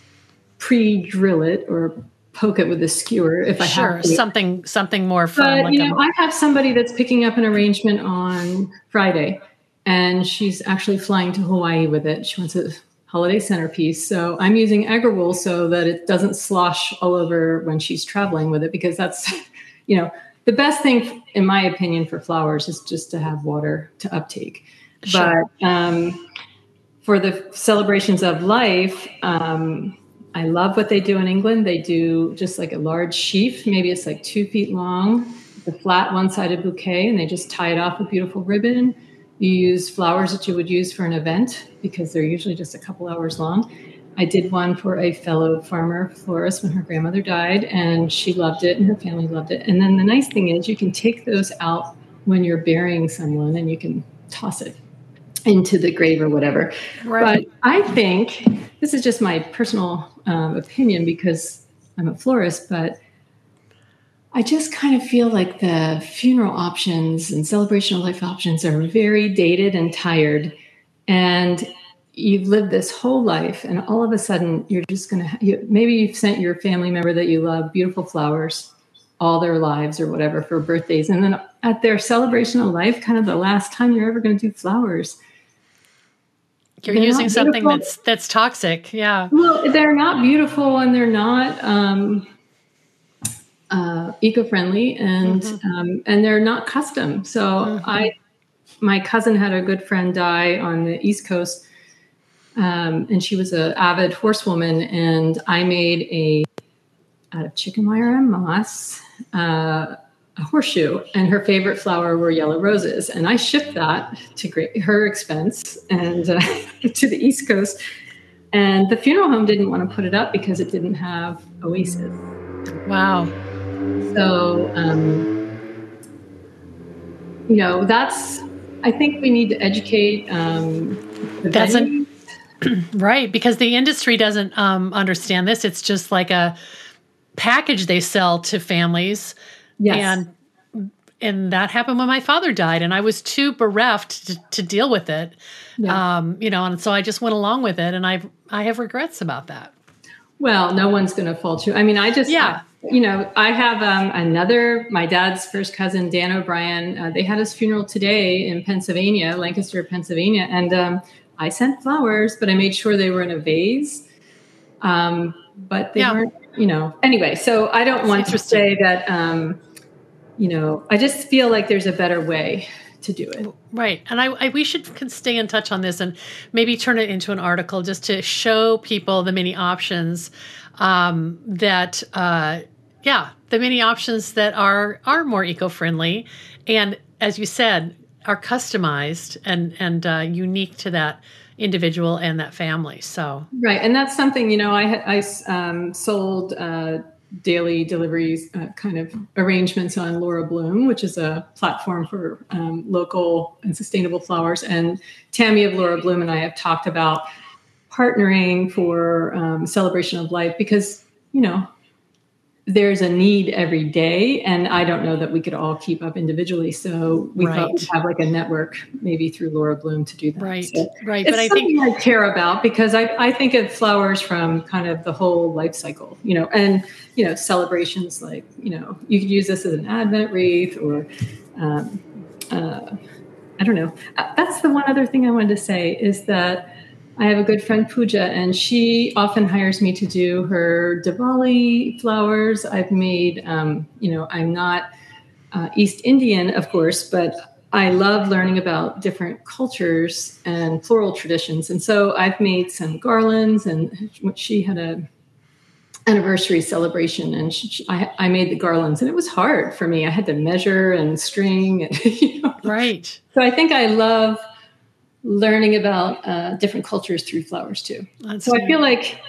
pre-drill it or poke it with a skewer if I sure, have to. something something more fun. But, you like know, a... I have somebody that's picking up an arrangement on Friday, and she's actually flying to Hawaii with it. She wants a holiday centerpiece, so I'm using Agra-Wool so that it doesn't slosh all over when she's traveling with it, because that's, you know, the best thing in my opinion for flowers is just to have water to uptake. Sure. But um, for the celebrations of life, um, I love what they do in England. They do just like a large sheaf. Maybe it's like two feet long, the flat one-sided bouquet, and they just tie it off with beautiful ribbon. You use flowers that you would use for an event, because they're usually just a couple hours long. I did one for a fellow farmer florist when her grandmother died, and she loved it, and her family loved it. And then the nice thing is you can take those out when you're burying someone, and you can toss it into the grave or whatever. Right. But I think, this is just my personal um, opinion because I'm a florist, but I just kind of feel like the funeral options and celebration of life options are very dated and tired. And you've lived this whole life, and all of a sudden you're just going to, you, maybe you've sent your family member that you love beautiful flowers all their lives or whatever for birthdays. And then at their celebration of life, kind of the last time you're ever going to do flowers. You're they're using something that's that's toxic. Yeah. Well, they're not beautiful and they're not um, uh, eco-friendly and mm-hmm. um, and they're not custom. So mm-hmm. I, my cousin had a good friend die on the East Coast, um, and she was an avid horsewoman. And I made a out of chicken wire and moss. Uh, A horseshoe, and her favorite flower were yellow roses. And I shipped that to great, her expense and uh, to the East Coast. And the funeral home didn't want to put it up because it didn't have oasis. Wow. So, um, you know, that's, I think we need to educate. Um, the that's an, right. Because the industry doesn't um, understand this. It's just like a package they sell to families. Yes. And, and that happened when my father died and I was too bereft to, to deal with it. Yeah. Um, you know, and so I just went along with it and I've, I have regrets about that. Well, no one's going to fault you. I mean, I just, yeah. I, you know, I have, um, another, my dad's first cousin, Dan O'Brien, uh, they had his funeral today in Pennsylvania, Lancaster, Pennsylvania. And, um, I sent flowers, but I made sure they were in a vase. Um, but they yeah. weren't, you know, anyway, so I don't That's want to say that, um, you know, I just feel like there's a better way to do it. Right. And I, I we should can stay in touch on this and maybe turn it into an article just to show people the many options um, that, uh, yeah, the many options that are, are more eco-friendly. And as you said, are customized and, and uh, unique to that individual and that family. So, right. And that's something, you know, I, I um, sold, uh, daily deliveries uh, kind of arrangements on Lora Bloom, which is a platform for um, local and sustainable flowers. And Tammy of Lora Bloom and I have talked about partnering for um, celebration of life because, you know, there's a need every day. And I don't know that we could all keep up individually. So we right. thought we'd have like a network maybe through Lora Bloom to do that. Right, so right. It's but I think I care about because I, I think of flowers from kind of the whole life cycle, you know, and, you know, celebrations like, you know, you could use this as an Advent wreath or, um, uh, I don't know. That's the one other thing I wanted to say is that I have a good friend, Pooja, and she often hires me to do her Diwali flowers. I've made, um, you know, I'm not uh, East Indian, of course, but I love learning about different cultures and floral traditions. And so I've made some garlands, and she had a anniversary celebration, and she, she, I, I made the garlands, and it was hard for me. I had to measure and string. And, you know. Right. So I think I love learning about uh, different cultures through flowers too. That's so I feel like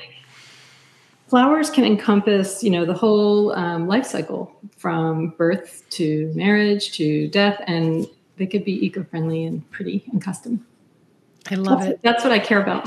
flowers can encompass, you know, the whole um, life cycle from birth to marriage to death, and they could be eco-friendly and pretty and custom. I love that's, it. That's what I care about.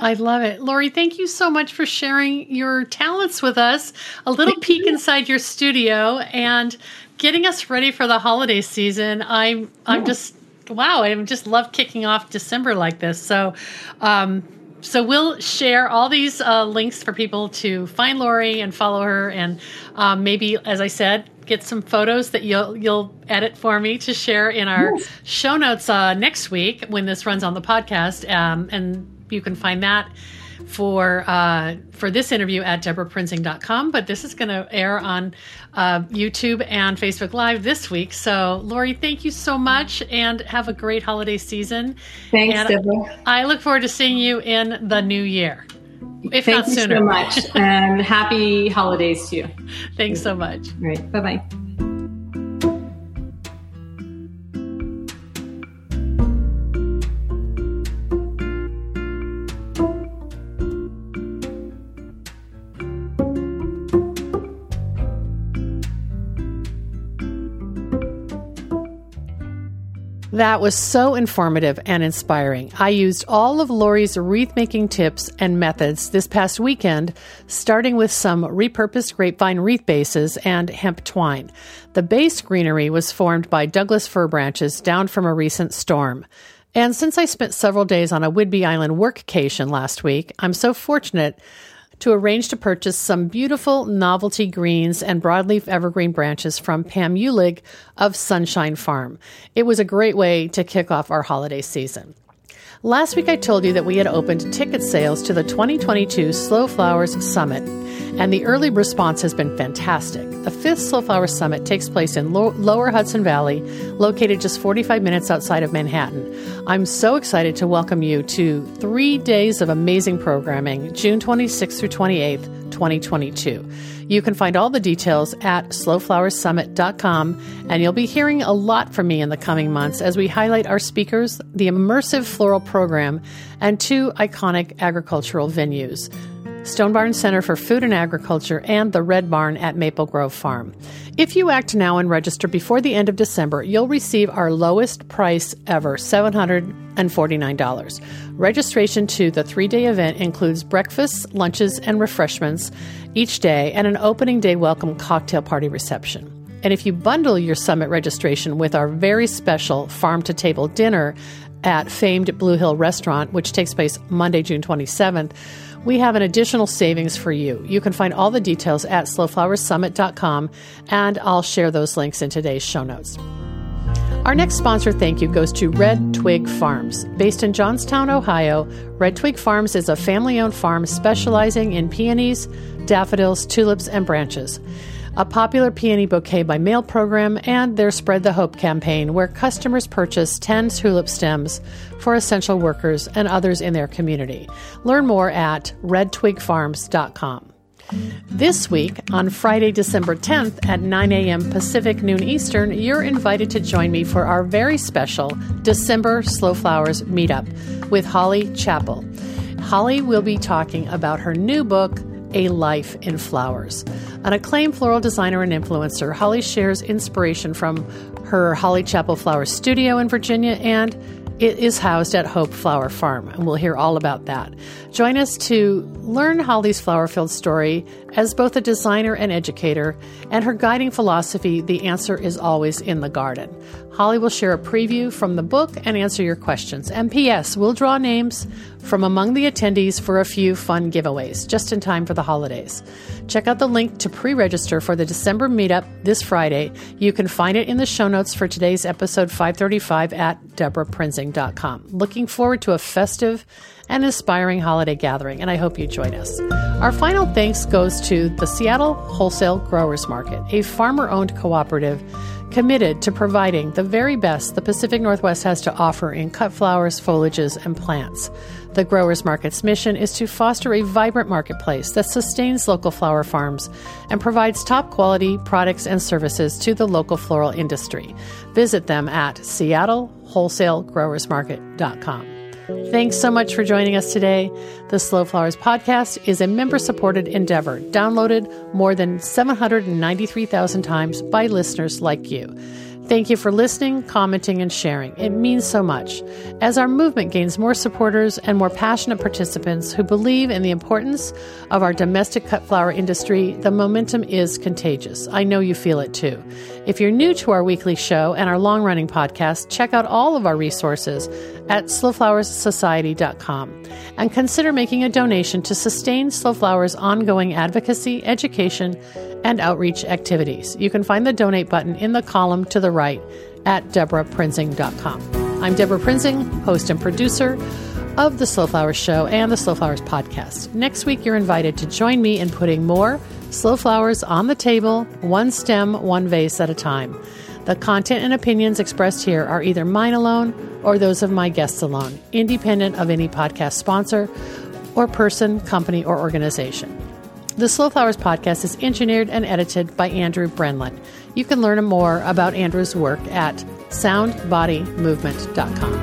I love it. Lori, thank you so much for sharing your talents with us. A little thank peek you. Inside your studio and getting us ready for the holiday season. I'm, yeah. I'm just, wow, I just love kicking off December like this. So um, so we'll share all these uh, links for people to find Lori and follow her and um, maybe, as I said, get some photos that you'll you'll edit for me to share in our yes. show notes uh, next week when this runs on the podcast. Um, and you can find that for uh, for this interview at Debra Prinzing dot com. But this is going to air on uh, YouTube and Facebook Live this week. So, Lori, thank you so much and have a great holiday season. Thanks, and Debra. I look forward to seeing you in the new year, if thank not sooner. Thank you so much. And happy holidays to you. Thanks so much. All right. Bye-bye. That was so informative and inspiring. I used all of Lori's wreath-making tips and methods this past weekend, starting with some repurposed grapevine wreath bases and hemp twine. The base greenery was formed by Douglas fir branches down from a recent storm. And since I spent several days on a Whidbey Island workcation last week, I'm so fortunate to arrange to purchase some beautiful novelty greens and broadleaf evergreen branches from Pam Ulig of Sunshine Farm. It was a great way to kick off our holiday season. Last week I told you that we had opened ticket sales to the twenty twenty-two Slow Flowers Summit, and the early response has been fantastic. The fifth Slow Flowers Summit takes place in Lo- Lower Hudson Valley, located just forty-five minutes outside of Manhattan. I'm so excited to welcome you to three days of amazing programming, June twenty-sixth through twenty-eighth, twenty twenty-two. You can find all the details at slow flowers summit dot com, and you'll be hearing a lot from me in the coming months as we highlight our speakers, the immersive floral program, and two iconic agricultural venues, Stone Barn Center for Food and Agriculture and the Red Barn at Maple Grove Farm. If you act now and register before the end of December, you'll receive our lowest price ever, seven hundred forty-nine dollars. Registration to the three-day event includes breakfasts, lunches, and refreshments each day, and an opening day welcome cocktail party reception. And if you bundle your summit registration with our very special farm-to-table dinner at famed Blue Hill Restaurant, which takes place Monday, June twenty-seventh, we have an additional savings for you. You can find all the details at slow flowers summit dot com, and I'll share those links in today's show notes. Our next sponsor thank you goes to Red Twig Farms. Based in Johnstown, Ohio, Red Twig Farms is a family-owned farm specializing in peonies, daffodils, tulips, and branches, a popular peony bouquet by mail program, and their Spread the Hope campaign, where customers purchase ten tulip stems for essential workers and others in their community. Learn more at red twig farms dot com. This week, on Friday, December tenth at nine a.m. Pacific, noon Eastern, you're invited to join me for our very special December Slow Flowers meetup with Holly Chappell. Holly will be talking about her new book, A Life in Flowers. An acclaimed floral designer and influencer, Holly shares inspiration from her Holly Chappell Flower Studio in Virginia, and it is housed at Hope Flower Farm, and we'll hear all about that. Join us to learn Holly's flower-filled story as both a designer and educator, and her guiding philosophy, the answer is always in the garden. Holly will share a preview from the book and answer your questions. And P S, we'll draw names from among the attendees for a few fun giveaways, just in time for the holidays. Check out the link to pre-register for the December meetup this Friday. You can find it in the show notes for today's episode five thirty-five at debra prinzing dot com. Looking forward to a festive and inspiring holiday gathering, and I hope you join us. Our final thanks goes to the Seattle Wholesale Growers Market, a farmer-owned cooperative committed to providing the very best the Pacific Northwest has to offer in cut flowers, foliages, and plants. The Growers Market's mission is to foster a vibrant marketplace that sustains local flower farms and provides top-quality products and services to the local floral industry. Visit them at seattle wholesale growers market dot com. Thanks so much for joining us today. The Slow Flowers podcast is a member-supported endeavor, downloaded more than seven hundred ninety-three thousand times by listeners like you. Thank you for listening, commenting, and sharing. It means so much. As our movement gains more supporters and more passionate participants who believe in the importance of our domestic cut flower industry, the momentum is contagious. I know you feel it too. If you're new to our weekly show and our long-running podcast, check out all of our resources at slow flowers society dot com and consider making a donation to sustain Slow Flowers' ongoing advocacy, education, and outreach activities. You can find the donate button in the column to the right at debra prinzing dot com. I'm Debra Prinzing, host and producer of The Slow Flowers Show and The Slow Flowers Podcast. Next week, you're invited to join me in putting more slow flowers on the table, one stem, one vase at a time. The content and opinions expressed here are either mine alone or those of my guests alone, independent of any podcast sponsor or person, company, or organization. The Slow Flowers podcast is engineered and edited by Andrew Brenlin. You can learn more about Andrew's work at sound body movement dot com.